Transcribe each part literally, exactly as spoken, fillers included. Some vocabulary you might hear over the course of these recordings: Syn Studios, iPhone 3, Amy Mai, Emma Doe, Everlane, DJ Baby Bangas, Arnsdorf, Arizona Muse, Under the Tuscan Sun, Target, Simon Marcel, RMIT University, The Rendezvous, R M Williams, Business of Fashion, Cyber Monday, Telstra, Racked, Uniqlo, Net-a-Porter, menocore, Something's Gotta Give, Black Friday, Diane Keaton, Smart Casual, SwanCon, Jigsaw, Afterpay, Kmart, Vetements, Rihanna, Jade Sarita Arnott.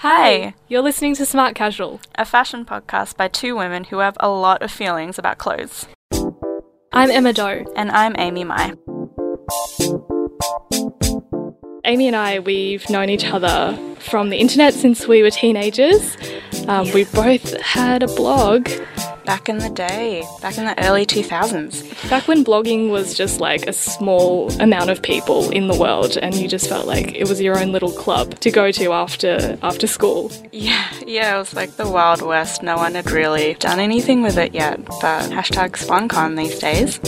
Hi, you're listening to Smart Casual, a fashion podcast by two women who have a lot of feelings about clothes. I'm Emma Doe. And I'm Amy Mai. Amy and I, we've known each other from the internet since we were teenagers. Um, we both had a blog. Back in the day, back in the early two thousands. Back when blogging was just like a small amount of people in the world and you just felt like it was your own little club to go to after after school. Yeah, yeah, it was like the Wild West. No one had really done anything with it yet, but hashtag SwanCon these days.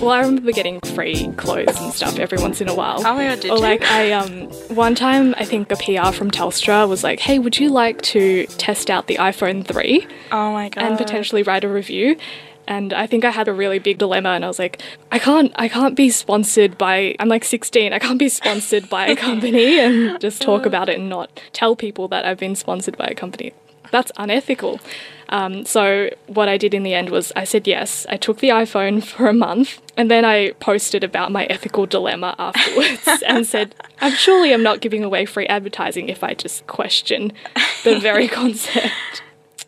Well, I remember getting free clothes and stuff every once in a while. Oh my god, did you? Or like I, um, one time I think a P R from Telstra was like, hey, would you like to test out the iPhone three? Oh my god. And potentially write a review? And I think I had a really big dilemma and I was like, I can't, I can't be sponsored by, I'm like sixteen, I can't be sponsored by a company and just talk about it and not tell people that I've been sponsored by a company. That's unethical. Um, so what I did in the end was I said yes. I took the iPhone for a month and then I posted about my ethical dilemma afterwards and said, I'm surely I'm not giving away free advertising if I just question the very concept.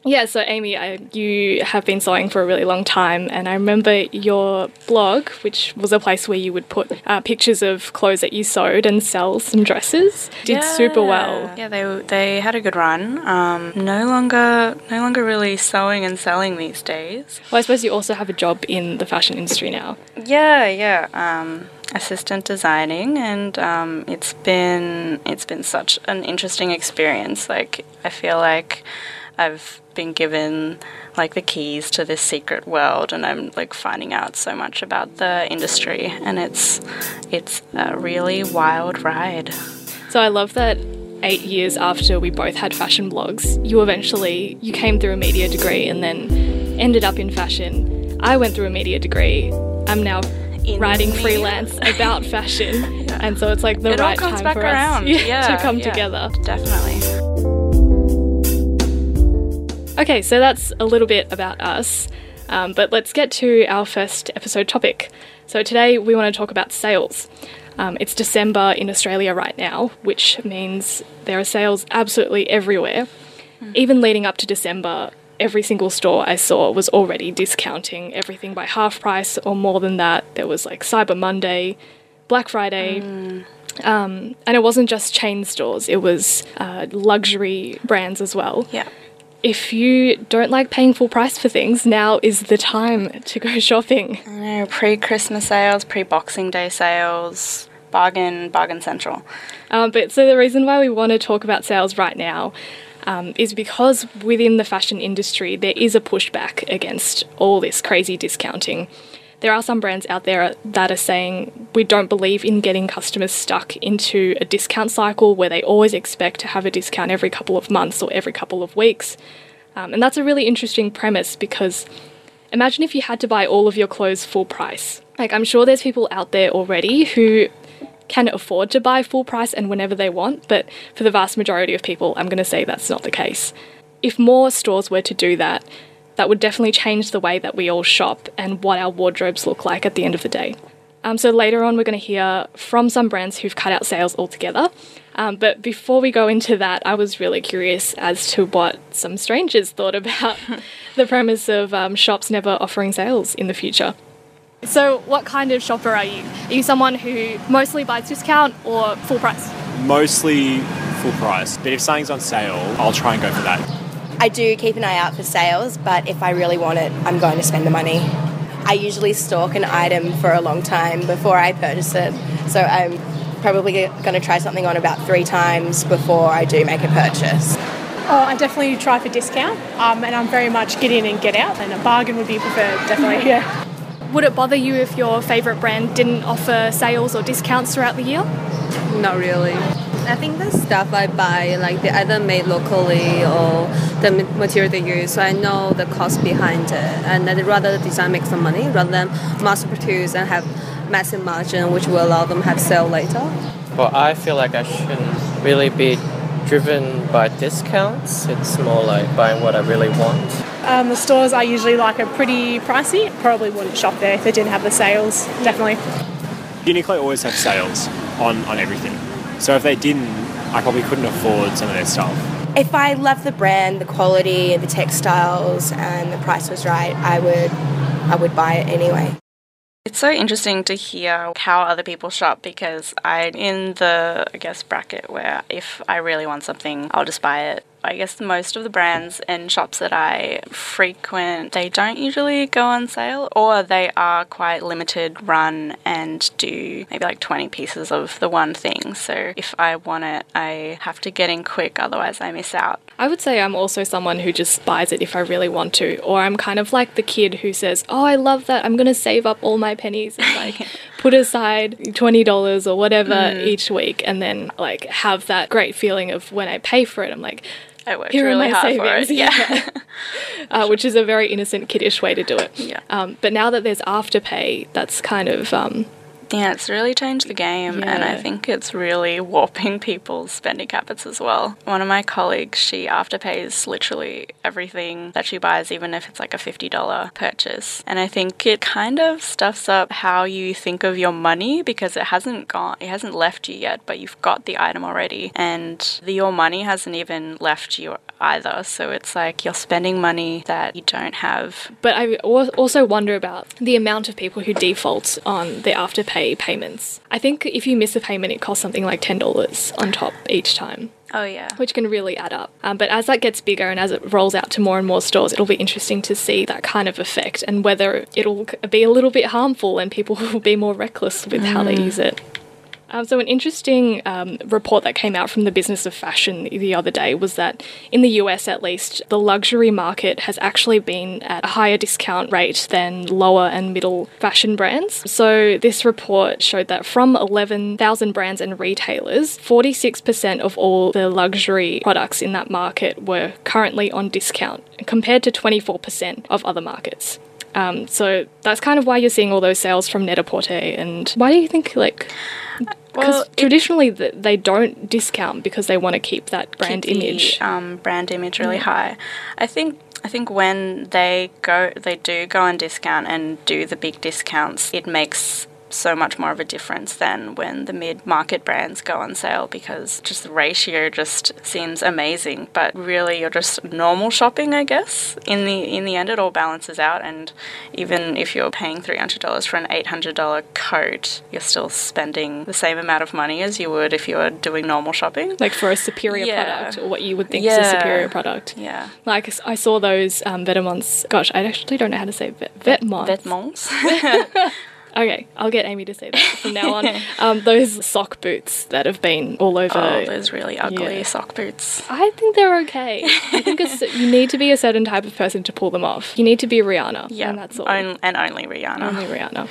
Yeah, so Amy, I, you have been sewing for a really long time and I remember your blog, which was a place where you would put uh, pictures of clothes that you sewed and sell some dresses. Did yeah. super well. Yeah, they they had a good run. Um, no longer no longer really sewing and selling these days. Well, I suppose you also have a job in the fashion industry now. Yeah, yeah. Um assistant designing, and um, it's been it's been such an interesting experience. Like I feel like I've been given like the keys to this secret world and I'm like finding out so much about the industry and it's it's a really wild ride. So I love that eight years after we both had fashion blogs, you eventually you came through a media degree and then ended up in fashion. I went through a media degree. I'm now In writing media. freelance about fashion. Yeah. And so it's like the it right all comes time back for around. us yeah, to come yeah, together. Definitely. Okay, so that's a little bit about us, um, but let's get to our first episode topic. So today we want to talk about sales. Um, it's December in Australia right now, which means there are sales absolutely everywhere. Mm. Even leading up to December, every single store I saw was already discounting everything by half price or more than that. There was like Cyber Monday, Black Friday. Mm. Um, and it wasn't just chain stores, it was uh, luxury brands as well. Yeah. If you don't like paying full price for things, now is the time to go shopping. I know, pre-Christmas sales, pre-Boxing Day sales, bargain, bargain central. Um, but so the reason why we want to talk about sales right now um, is because within the fashion industry, there is a pushback against all this crazy discounting. There are some brands out there that are saying we don't believe in getting customers stuck into a discount cycle where they always expect to have a discount every couple of months or every couple of weeks. Um, and that's a really interesting premise because imagine if you had to buy all of your clothes full price. Like I'm sure there's people out there already who can afford to buy full price and whenever they want, but for the vast majority of people, I'm going to say that's not the case. If more stores were to do that, that would definitely change the way that we all shop and what our wardrobes look like at the end of the day. Um, so later on, we're going to hear from some brands who've cut out sales altogether. Um, but before we go into that, I was really curious as to what some strangers thought about the premise of um, shops never offering sales in the future. So what kind of shopper are you? Are you someone who mostly buys discount or full price? Mostly full price. But if something's on sale, I'll try and go for that. I do keep an eye out for sales, but if I really want it, I'm going to spend the money. I usually stalk an item for a long time before I purchase it, so I'm probably going to try something on about three times before I do make a purchase. Oh, I definitely try for discount, um, and I'm very much get in and get out, and a bargain would be preferred, definitely, yeah. Would it bother you if your favourite brand didn't offer sales or discounts throughout the year? Not really. I think the stuff I buy, like they're either made locally or the material they use, so I know the cost behind it. And I'd rather the design make some money rather than mass produce and have massive margin, which will allow them to have sale later. Well, I feel like I shouldn't really be driven by discounts. It's more like buying what I really want. Um, the stores I usually like are pretty pricey. Probably wouldn't shop there if they didn't have the sales, definitely. Uniqlo always have sales on, on everything. So if they didn't, I probably couldn't afford some of their stuff. If I loved the brand, the quality, the textiles, and the price was right, I would, I would buy it anyway. It's so interesting to hear how other people shop, because I'm in the, I guess, bracket where if I really want something, I'll just buy it. I guess most of the brands and shops that I frequent, they don't usually go on sale, or they are quite limited run and do maybe like twenty pieces of the one thing. So if I want it, I have to get in quick, otherwise I miss out. I would say I'm also someone who just buys it if I really want to, or I'm kind of like the kid who says, oh, I love that, I'm going to save up all my pennies and like put aside twenty dollars or whatever mm. each week, and then like have that great feeling of when I pay for it, I'm like, I worked Here really hard savings. for it. Yeah. uh, which is a very innocent, kiddish way to do it. Yeah. Um, but now that there's Afterpay, that's kind of... Um, yeah, it's really changed the game, yeah. And I think it's really warping people's spending habits as well. One of my colleagues, she Afterpays literally everything that she buys, even if it's like a fifty dollars purchase. And I think it kind of stuffs up how you think of your money, because it hasn't gone, it hasn't left you yet, but you've got the item already, and the, your money hasn't even left you either. So it's like you're spending money that you don't have. But I also wonder about the amount of people who default on the Afterpay payments. I think if you miss a payment, it costs something like ten dollars on top each time. Oh, yeah. Which can really add up. Um, but as that gets bigger and as it rolls out to more and more stores, it'll be interesting to see that kind of effect and whether it'll be a little bit harmful and people will be more reckless with mm. how they use it. Um, so an interesting um, report that came out from the Business of Fashion the other day was that in the U S at least, the luxury market has actually been at a higher discount rate than lower and middle fashion brands. So this report showed that from eleven thousand brands and retailers, forty-six percent of all the luxury products in that market were currently on discount compared to twenty-four percent of other markets. Um, so that's kind of why you're seeing all those sales from Net-a-Porter. And why do you think, like... Because well, traditionally it, they don't discount because they want to keep that brand keep the, image. Um, brand image really mm-hmm. high. I think I think when they go, they do go on discount and do the big discounts, it makes so much more of a difference than when the mid-market brands go on sale, because just the ratio just seems amazing. But really you're just normal shopping, I guess. In the in the end it all balances out, and even if you're paying three hundred dollars for an eight hundred dollars coat, you're still spending the same amount of money as you would if you were doing normal shopping. Like for a superior yeah. product, or what you would think yeah. is a superior product. Yeah. Like I saw those um, Vetements, gosh, I actually don't know how to say vet- Vetements. Vetements. Okay, I'll get Amy to say that from now on. Um, those sock boots that have been all over. Oh, those really ugly yeah. sock boots. I think they're okay. I think it's, you need to be a certain type of person to pull them off. You need to be Rihanna. Yeah, and that's all. On, and only Rihanna. Only Rihanna.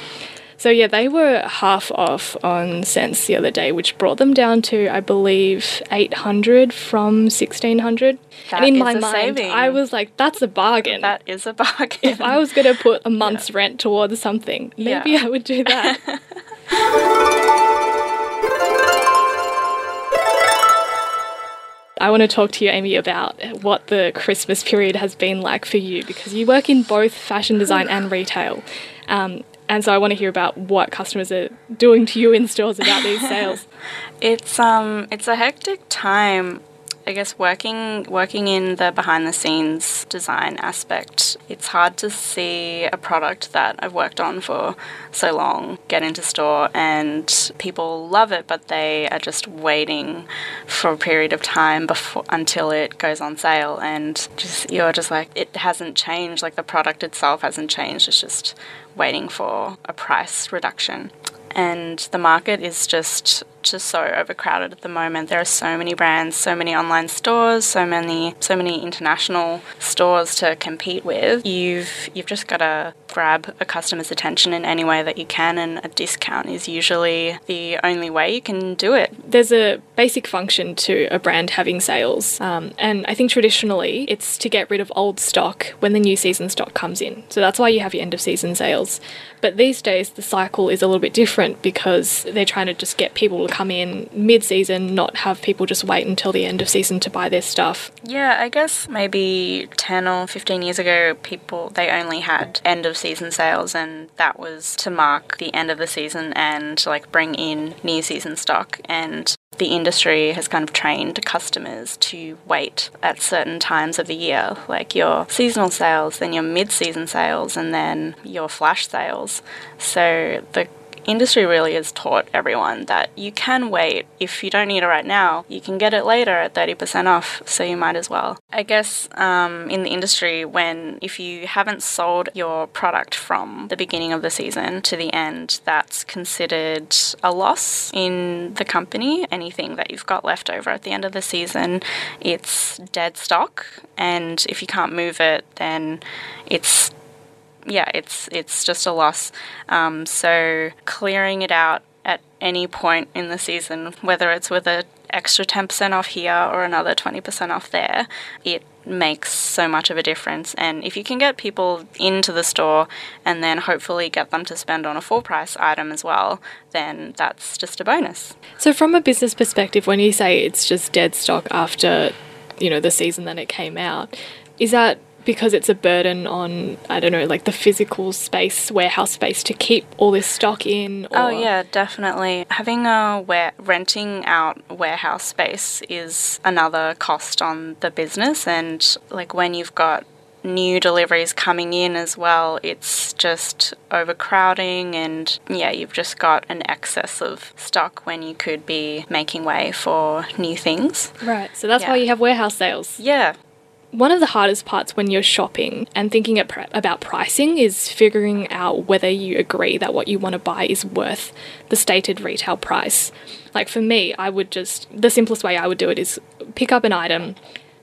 So, yeah, they were half off on cents the other day, which brought them down to, I believe, eight hundred from sixteen hundred. That and in is my a mind, saving. I was like, that's a bargain. That is a bargain. If I was going to put a month's yeah. rent towards something, maybe yeah. I would do that. I want to talk to you, Amy, about what the Christmas period has been like for you, because you work in both fashion design and retail. Um, And so I want to hear about what customers are doing to you in stores about these sales. It's um, it's a hectic time. I guess working working in the behind-the-scenes design aspect, it's hard to see a product that I've worked on for so long get into store, and people love it, but they are just waiting for a period of time before until it goes on sale, and just you're just like, it hasn't changed, like the product itself hasn't changed, it's just waiting for a price reduction. And the market is just just so overcrowded at the moment. There are so many brands, so many online stores, so many so many international stores to compete with. You've you've just got to grab a customer's attention in any way that you can, and a discount is usually the only way you can do it. There's a basic function to a brand having sales, um, and I think traditionally it's to get rid of old stock when the new season stock comes in. So that's why you have your end of season sales. But these days the cycle is a little bit different, because they're trying to just get people to come in mid-season, not have people just wait until the end of season to buy their stuff. Yeah, I guess maybe ten or fifteen years ago, people, they only had end-of-season sales, and that was to mark the end of the season and like bring in new season stock. And the industry has kind of trained customers to wait at certain times of the year, like your seasonal sales, then your mid-season sales, and then your flash sales. So the industry really has taught everyone that you can wait. If you don't need it right now, you can get it later at thirty percent off, so you might as well. I guess um, in the industry, when if you haven't sold your product from the beginning of the season to the end, that's considered a loss in the company. Anything that you've got left over at the end of the season, it's dead stock, and if you can't move it, then it's yeah, it's it's just a loss. Um, so clearing it out at any point in the season, whether it's with an extra ten percent off here or another twenty percent off there, it makes so much of a difference. And if you can get people into the store and then hopefully get them to spend on a full price item as well, then that's just a bonus. So from a business perspective, when you say it's just dead stock after, you know, the season that it came out, is that because it's a burden on, I don't know, like the physical space, warehouse space to keep all this stock in? Or... Oh, yeah, definitely. Having a ware- renting out warehouse space is another cost on the business. And like when you've got new deliveries coming in as well, it's just overcrowding, and yeah, you've just got an excess of stock when you could be making way for new things. Right. So that's yeah. why you have warehouse sales. Yeah. One of the hardest parts when you're shopping and thinking about pricing is figuring out whether you agree that what you want to buy is worth the stated retail price. Like for me, I would just, the simplest way I would do it is pick up an item,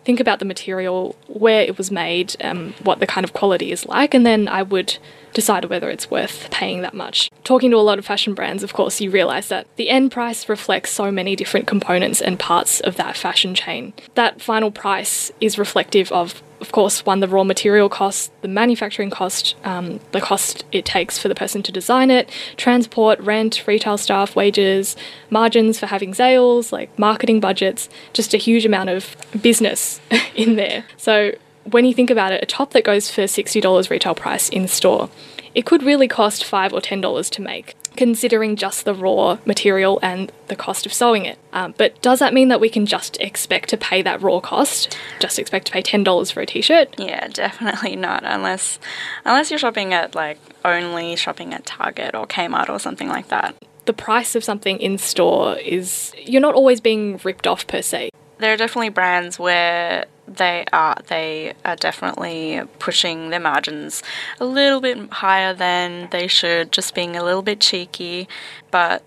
think about the material, where it was made, um, what the kind of quality is like, and then I would decide whether it's worth paying that much. Talking to a lot of fashion brands, of course, you realise that the end price reflects so many different components and parts of that fashion chain. That final price is reflective of, of course, one, the raw material cost, the manufacturing cost, um, the cost it takes for the person to design it, transport, rent, retail staff, wages, margins for having sales, like marketing budgets, just a huge amount of business in there. So when you think about it, a top that goes for sixty dollars retail price in store, it could really cost five dollars or ten dollars to make, considering just the raw material and the cost of sewing it. Um, but does that mean that we can just expect to pay that raw cost? Just expect to pay ten dollars for a t-shirt? Yeah, definitely not, unless unless you're shopping at, like, only shopping at Target or Kmart or something like that. The price of something in store is, you're not always being ripped off per se. There are definitely brands where they are they are definitely pushing their margins a little bit higher than they should, just being a little bit cheeky. But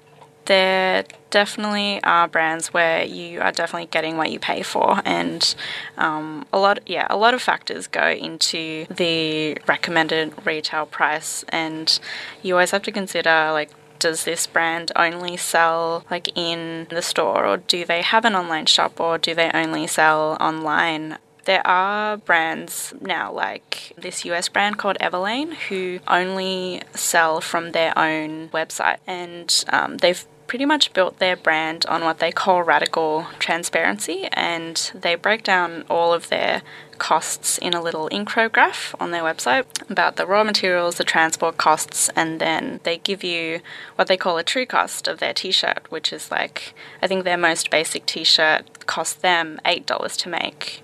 there definitely are brands where you are definitely getting what you pay for, and um, a lot, yeah, a lot of factors go into the recommended retail price, and you always have to consider, like, does this brand only sell like in the store, or do they have an online shop, or do they only sell online? There are brands now, like this U S brand called Everlane, who only sell from their own website, and um, they've pretty much built their brand on what they call radical transparency, and they break down all of their costs in a little infograph on their website about the raw materials, the transport costs, and then they give you what they call a true cost of their t-shirt, which is like, I think their most basic t-shirt cost them eight dollars to make.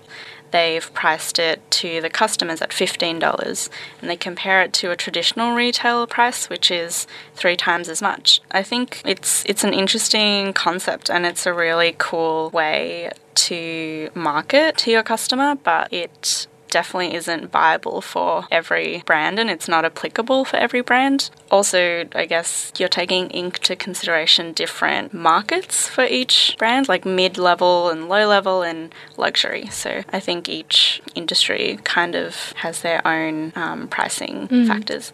They've priced it to the customers at fifteen dollars, and they compare it to a traditional retail price, which is three times as much. I think it's it's an interesting concept, and it's a really cool way to market to your customer, but it definitely isn't viable for every brand, and it's not applicable for every brand. Also, I guess you're taking into consideration different markets for each brand, like mid-level and low-level and luxury. So I think each industry kind of has their own um, pricing mm. factors.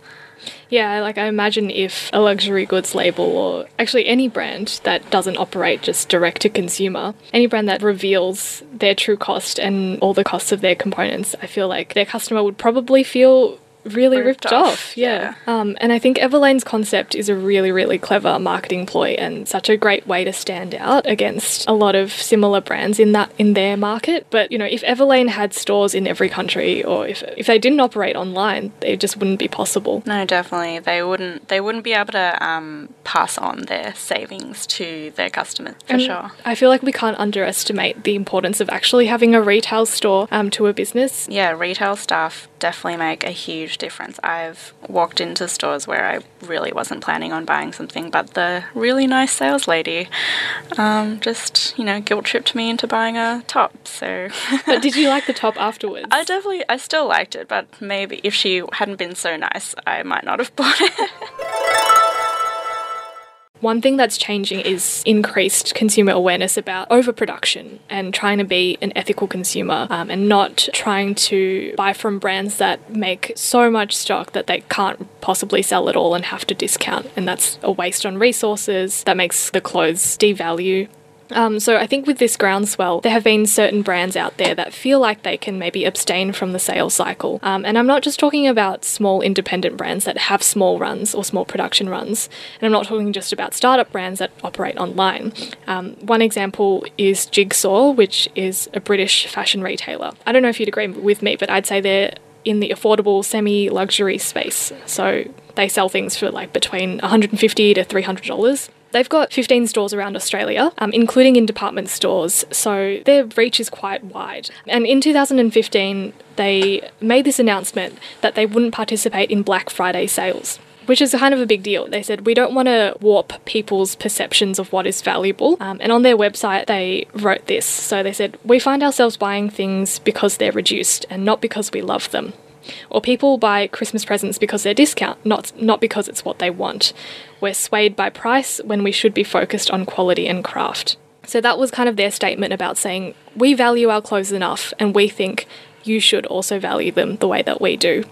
Yeah, like I imagine if a luxury goods label, or actually any brand that doesn't operate just direct to consumer, any brand that reveals their true cost and all the costs of their components, I feel like their customer would probably feel really ripped, ripped off. off. Yeah. yeah. Um, and I think Everlane's concept is a really, really clever marketing ploy and such a great way to stand out against a lot of similar brands in that in their market. But, you know, if Everlane had stores in every country, or if if they didn't operate online, they just wouldn't be possible. No, definitely. They wouldn't they wouldn't be able to um, pass on their savings to their customers, for and sure. I feel like we can't underestimate the importance of actually having a retail store um, to a business. Yeah, retail staff definitely make a huge difference. I've walked into stores where I really wasn't planning on buying something, but the really nice sales lady um, just, you know, guilt-tripped me into buying a top. So, but did you like the top afterwards? I definitely, I still liked it, but maybe if she hadn't been so nice, I might not have bought it. One thing that's changing is increased consumer awareness about overproduction and trying to be an ethical consumer um, and not trying to buy from brands that make so much stock that they can't possibly sell it all and have to discount. And that's a waste on resources that makes the clothes devalue. Um, so I think with this groundswell, there have been certain brands out there that feel like they can maybe abstain from the sales cycle. Um, and I'm not just talking about small independent brands that have small runs or small production runs. And I'm not talking just about startup brands that operate online. Um, one example is Jigsaw, which is a British fashion retailer. I don't know if you'd agree with me, but I'd say they're in the affordable semi-luxury space. So they sell things for like between one hundred fifty dollars to three hundred dollars. They've got fifteen stores around Australia, um, including in department stores, so their reach is quite wide. And in two thousand fifteen, they made this announcement that they wouldn't participate in Black Friday sales, which is kind of a big deal. They said, we don't want to warp people's perceptions of what is valuable. Um, and on their website, they wrote this. So they said, we find ourselves buying things because they're reduced and not because we love them. Or people buy Christmas presents because they're discount, not not because it's what they want. We're swayed by price when we should be focused on quality and craft. So that was kind of their statement about saying, we value our clothes enough and we think you should also value them the way that we do.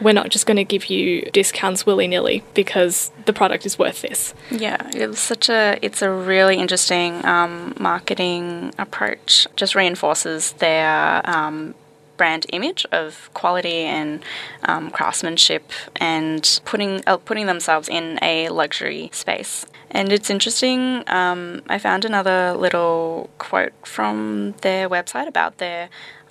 We're not just going to give you discounts willy-nilly because the product is worth this. Yeah, it was such a, it's a really interesting um, marketing approach. Just reinforces their um, brand image of quality and um, craftsmanship and putting uh, putting themselves in a luxury space. And it's interesting, um, I found another little quote from their website about their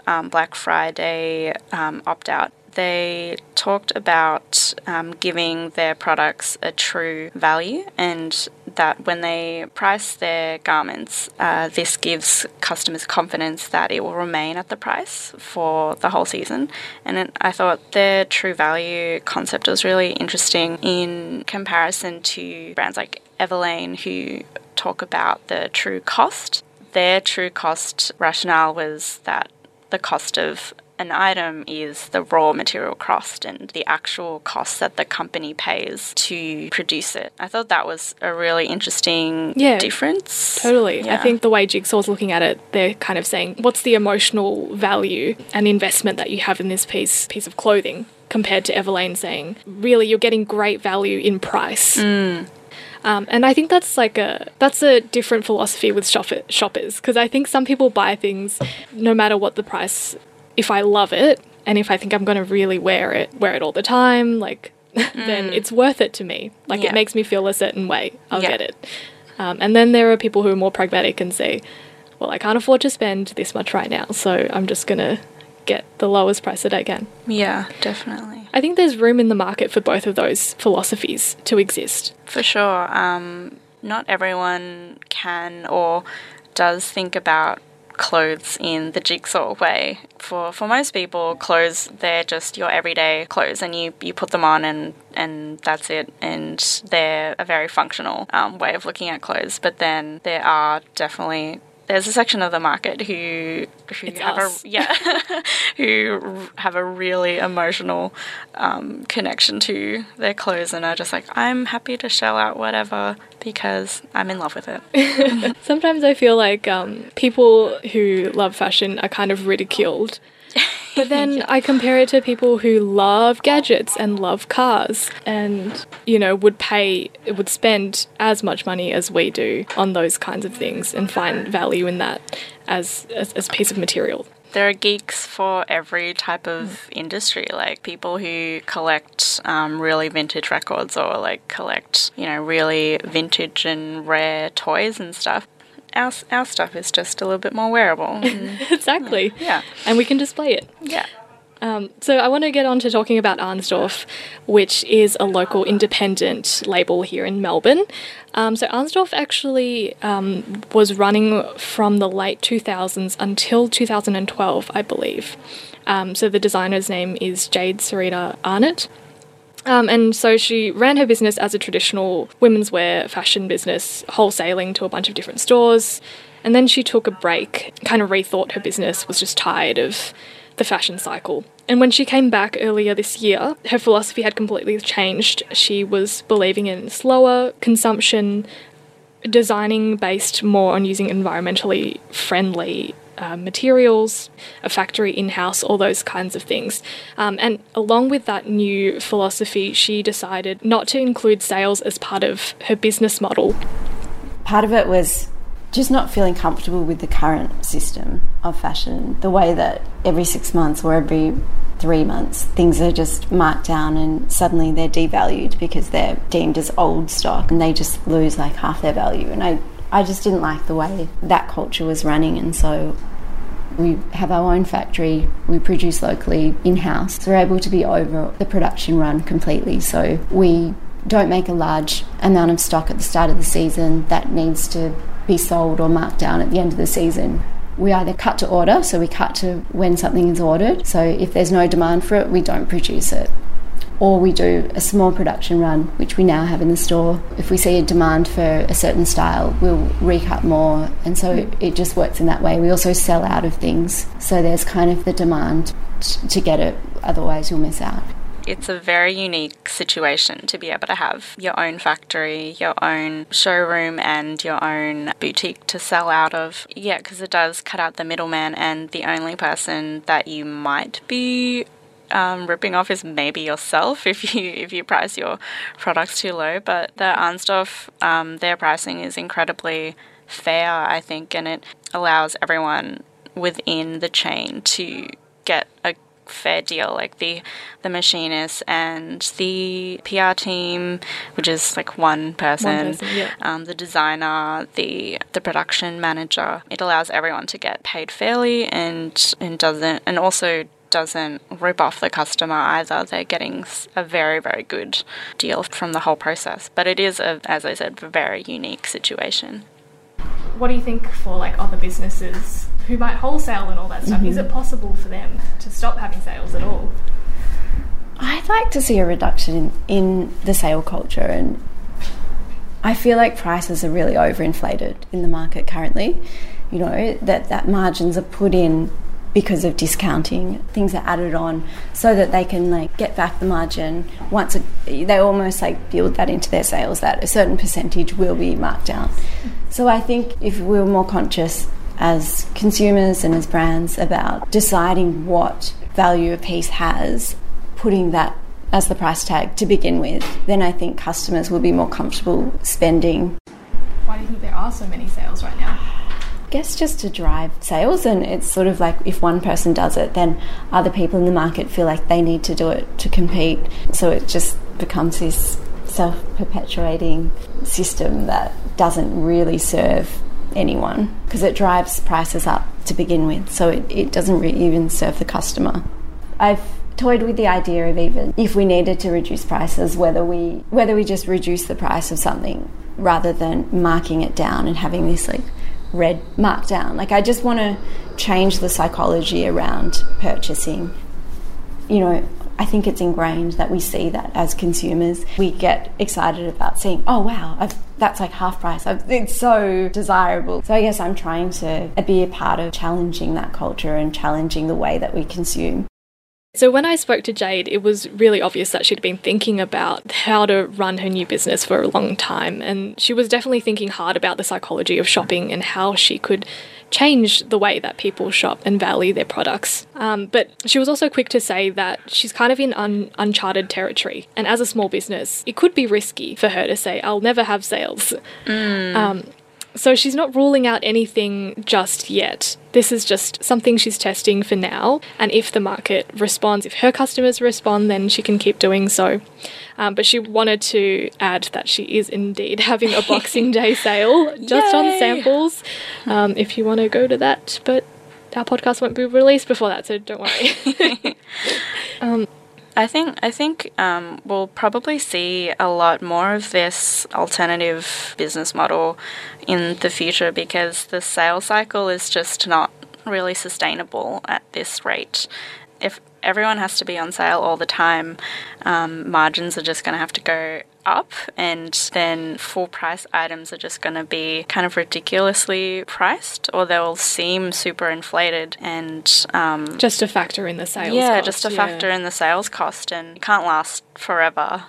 um, Black Friday um, opt-out. They talked about um, giving their products a true value, and that when they price their garments, uh, this gives customers confidence that it will remain at the price for the whole season. And it, I thought their true value concept was really interesting in comparison to brands like Everlane, who talk about the true cost. Their true cost rationale was that the cost of an item is the raw material cost and the actual cost that the company pays to produce it. I thought that was a really interesting yeah, difference. Totally. Yeah. I think the way Jigsaw's looking at it, they're kind of saying, what's the emotional value and investment that you have in this piece piece of clothing, compared to Everlane saying, really, you're getting great value in price. Mm. Um, and I think that's like a that's a different philosophy with shopper, shoppers, because I think some people buy things no matter what the price. If I love it and if I think I'm going to really wear it, wear it all the time, like, mm. then it's worth it to me. Like, yeah. it makes me feel a certain way. I'll yeah. get it. Um, and then there are people who are more pragmatic and say, well, I can't afford to spend this much right now, so I'm just going to get the lowest price that I can. Yeah, definitely. I think there's room in the market for both of those philosophies to exist. For sure. Um, not everyone can or does think about clothes in the Jigsaw way. For for most people, clothes, they're just your everyday clothes, and you, you put them on and, and that's it, and they're a very functional um, way of looking at clothes. But then there are definitely, there's a section of the market who who it's have us. a yeah who have a really emotional um, connection to their clothes and are just like, I'm happy to shell out whatever because I'm in love with it. Sometimes I feel like um, people who love fashion are kind of ridiculed. But then yeah. I compare it to people who love gadgets and love cars and, you know, would pay, would spend as much money as we do on those kinds of things and find value in that as, as, as a piece of material. There are geeks for every type of industry, like people who collect um, really vintage records or like collect, you know, really vintage and rare toys and stuff. Our, our stuff is just a little bit more wearable. Exactly. Yeah. And we can display it. Yeah. Um, so I want to get on to talking about Arnsdorf, which is a local independent label here in Melbourne. Um, so Arnsdorf actually um, was running from the late two thousands until two thousand twelve, I believe. Um, so the designer's name is Jade Sarita Arnott. Um, and so she ran her business as a traditional women's wear fashion business, wholesaling to a bunch of different stores. And then she took a break, kind of rethought her business, was just tired of the fashion cycle. And when she came back earlier this year, her philosophy had completely changed. She was believing in slower consumption, designing based more on using environmentally friendly uh, materials, a factory in-house, all those kinds of things. Um, and along with that new philosophy, she decided not to include sales as part of her business model. Part of it was just not feeling comfortable with the current system of fashion, the way that every six months or every three months things are just marked down and suddenly they're devalued because they're deemed as old stock and they just lose like half their value. And I, I just didn't like the way that culture was running, and so we have our own factory, we produce locally in-house. We're able to be over the production run completely, so we don't make a large amount of stock at the start of the season that needs to be sold or marked down at the end of the season. We either cut to order, so we cut to when something is ordered, so if there's no demand for it, we don't produce it. Or we do a small production run, which we now have in the store. If we see a demand for a certain style, we'll recut more, and so it, it just works in that way. We also sell out of things, so there's kind of the demand t- to get it, otherwise you'll miss out. It's a very unique situation to be able to have your own factory, your own showroom and your own boutique to sell out of. Yeah, because it does cut out the middleman, and the only person that you might be um, ripping off is maybe yourself if you if you price your products too low. But the Arnsdorf, um, their pricing is incredibly fair, I think, and it allows everyone within the chain to get a fair deal, like the the machinist and the P R team, which is like one person, one person yeah. um, the designer, the the production manager. It allows everyone to get paid fairly and and doesn't and also doesn't rip off the customer either. They're getting a very very good deal from the whole process, but it is a, as I said, a very unique situation. What do you think for like other businesses who might wholesale and all that stuff? Mm-hmm. Is it possible for them to stop having sales at all? I'd like to see a reduction in, in the sale culture, and I feel like prices are really overinflated in the market currently. You know, that, that margins are put in because of discounting. Things are added on so that they can like get back the margin. Once a, they almost like build that into their sales, that a certain percentage will be marked down. So I think if we were more conscious as consumers and as brands about deciding what value a piece has, putting that as the price tag to begin with, then I think customers will be more comfortable spending. Why do you think there are so many sales right now? I guess just to drive sales, and it's sort of like if one person does it, then other people in the market feel like they need to do it to compete. So it just becomes this self-perpetuating system that doesn't really serve anyone, because it drives prices up to begin with, so it, it doesn't really even serve the customer. I've toyed with the idea of, even if we needed to reduce prices, whether we whether we just reduce the price of something rather than marking it down and having this like red markdown. Like, I just want to change the psychology around purchasing. You know, I think it's ingrained that we see that as consumers. We get excited about seeing, oh wow, I've that's like half price. It's so desirable. So I guess I'm trying to be a part of challenging that culture and challenging the way that we consume. So when I spoke to Jade, it was really obvious that she'd been thinking about how to run her new business for a long time. And she was definitely thinking hard about the psychology of shopping and how she could change the way that people shop and value their products. Um, but she was also quick to say that she's kind of in un- uncharted territory. And as a small business, it could be risky for her to say, I'll never have sales. Mm. Um, So she's not ruling out anything just yet. This is just something she's testing for now. And if the market responds, if her customers respond, then she can keep doing so. Um, but she wanted to add that she is indeed having a Boxing Day sale just Yay! On samples, um, if you want to go to that. But our podcast won't be released before that, so don't worry. um, I think I think um, we'll probably see a lot more of this alternative business model in the future because the sales cycle is just not really sustainable at this rate. If everyone has to be on sale all the time, um, margins are just going to have to go up, and then full price items are just going to be kind of ridiculously priced, or they'll seem super inflated, and um, just a factor in the sales yeah, cost. just a factor yeah. in the sales cost, and it can't last forever.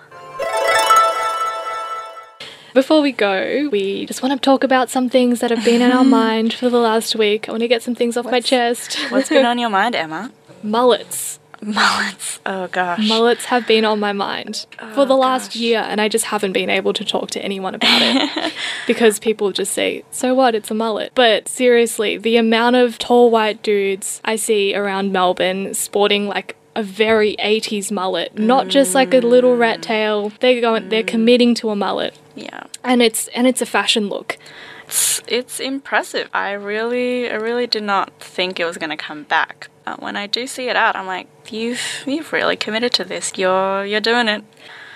Before we go, we just want to talk about some things that have been in our mind for the last week. I want to get some things off what's, my chest. What's been on your mind, Emma? Mullets. Mullets. Oh, gosh. Mullets have been on my mind oh, for the last gosh. year, and I just haven't been able to talk to anyone about it because people just say, so what, it's a mullet. But seriously, the amount of tall white dudes I see around Melbourne sporting like a very eighties mullet, not mm. just like a little rat tail. They're going, mm. they're committing to a mullet. Yeah. And it's, and it's a fashion look. It's, it's impressive. I really, I really did not think it was going to come back. Uh, when I do see it out, I'm like, you've you've really committed to this. You're you're doing it.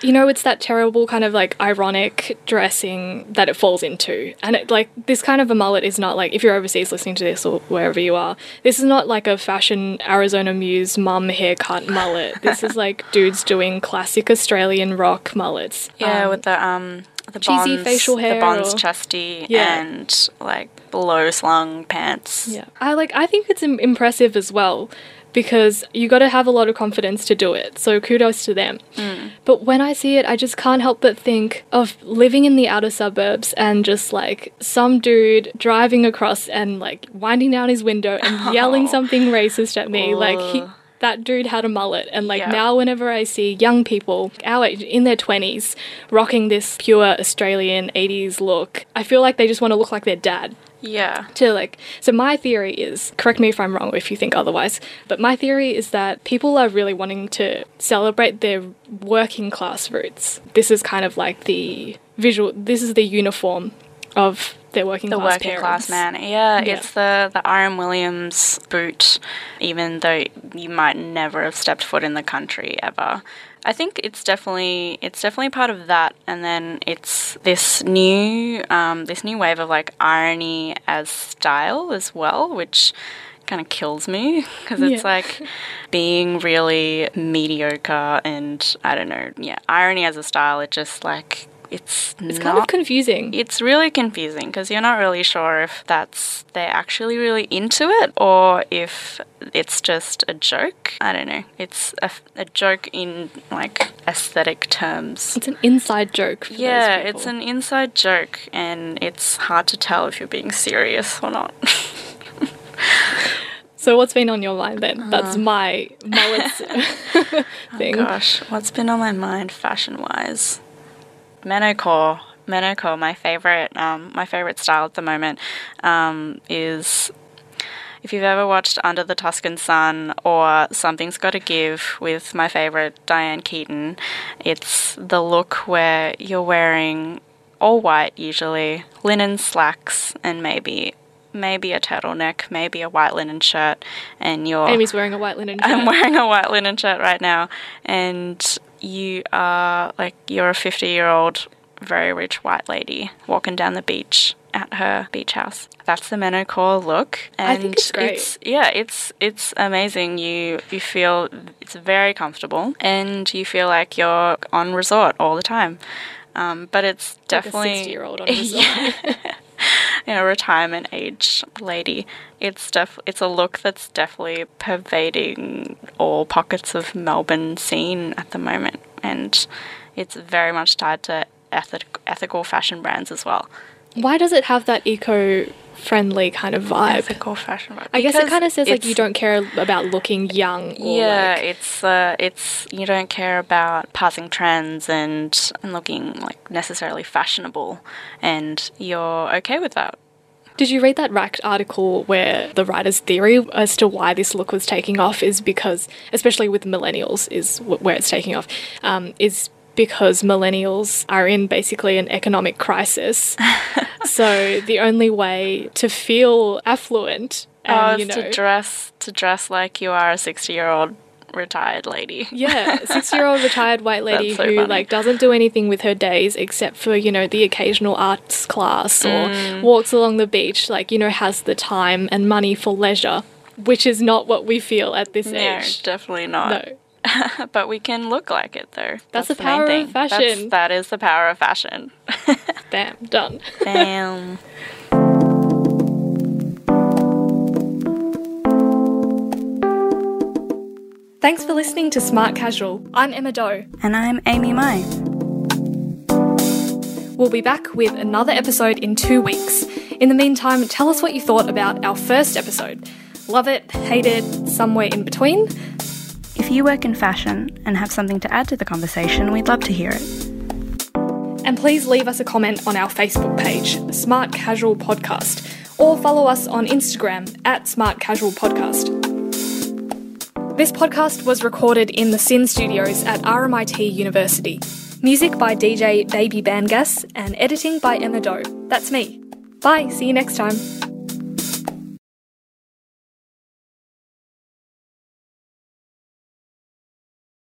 You know, it's that terrible kind of like ironic dressing that it falls into. And it like this kind of a mullet is not like, if you're overseas listening to this or wherever you are, this is not like a fashion Arizona Muse mum haircut mullet. This is like dudes doing classic Australian rock mullets. Yeah, um, with the um the cheesy bonds, facial hair, the bonds or, chesty yeah. and like low slung pants. Yeah, I like. I think it's im- impressive as well, because you got to have a lot of confidence to do it. So kudos to them. Mm. But when I see it, I just can't help but think of living in the outer suburbs and just like some dude driving across and like winding down his window and yelling oh. something racist at me. Ooh. Like he, that dude had a mullet. And like yeah. now, whenever I see young people our age in their twenties rocking this pure Australian eighties look, I feel like they just want to look like their dad. Yeah. To like, so my theory is, correct me if I'm wrong or if you think otherwise, but my theory is that people are really wanting to celebrate their working class roots. This is kind of like the visual, this is the uniform of their working the class working parents. class man. Yeah, yeah. It's the, the R M Williams boot, even though you might never have stepped foot in the country ever. I think it's definitely it's definitely part of that, and then it's this new um, this new wave of like irony as style as well, which kind of kills me because it's yeah. like being really mediocre and I don't know, yeah, irony as a style. It just like it's it's not, kind of confusing. It's really confusing because you're not really sure if that's they're actually really into it or if it's just a joke. I don't know. It's a, a joke in like aesthetic terms. It's an inside joke. For yeah, those it's an inside joke, and it's hard to tell if you're being serious or not. So what's been on your mind then? Uh, That's my mullet's thing. Oh gosh, what's been on my mind fashion-wise? Menocore. Menocore, my favorite, um, my favorite style at the moment, um, is. If you've ever watched Under the Tuscan Sun or Something's Gotta Give with my favourite, Diane Keaton, it's the look where you're wearing all white usually, linen slacks and maybe maybe a turtleneck, maybe a white linen shirt, and you're... Amy's wearing a white linen shirt. I'm wearing a white linen shirt right now, and you are like, you're a fifty-year-old very rich white lady walking down the beach at her beach house. That's the menocore look, and I think it's great. It's, yeah, it's it's amazing. You you feel it's very comfortable, and you feel like you're on resort all the time. Um, but it's definitely like a sixty-year-old on resort. Yeah. You know, retirement age lady. It's def- it's a look that's definitely pervading all pockets of Melbourne scene at the moment, and it's very much tied to ethic- ethical fashion brands as well. Why does it have that eco friendly kind of vibe. It's a cool fashion vibe. I guess it kind of says like you don't care about looking young. Or yeah, like it's uh, it's you don't care about passing trends and, and looking like necessarily fashionable, and you're okay with that. Did you read that Racked article where the writer's theory as to why this look was taking off is because, especially with millennials, is where it's taking off, um, is because millennials are in basically an economic crisis. So the only way to feel affluent and, oh, it's you know, to dress to dress like you are a sixty-year-old retired lady. Yeah, sixty-year-old retired white lady so who funny. like doesn't do anything with her days except for, you know, the occasional arts class or mm. walks along the beach, like, you know, has the time and money for leisure, which is not what we feel at this no, age. No, definitely not. No. But we can look like it, though. That's, That's the, the power of fashion. That's, that is the power of fashion. Bam, done. Bam. Thanks for listening to Smart Casual. I'm Emma Doe. And I'm Amy Mai. We'll be back with another episode in two weeks. In the meantime, tell us what you thought about our first episode. Love it, hate it, somewhere in between. If you work in fashion and have something to add to the conversation, we'd love to hear it. And please leave us a comment on our Facebook page, Smart Casual Podcast, or follow us on Instagram at Smart Casual Podcast. This podcast was recorded in the Syn Studios at R M I T University. Music by D J Baby Bangas and editing by Emma Doe. That's me. Bye, see you next time.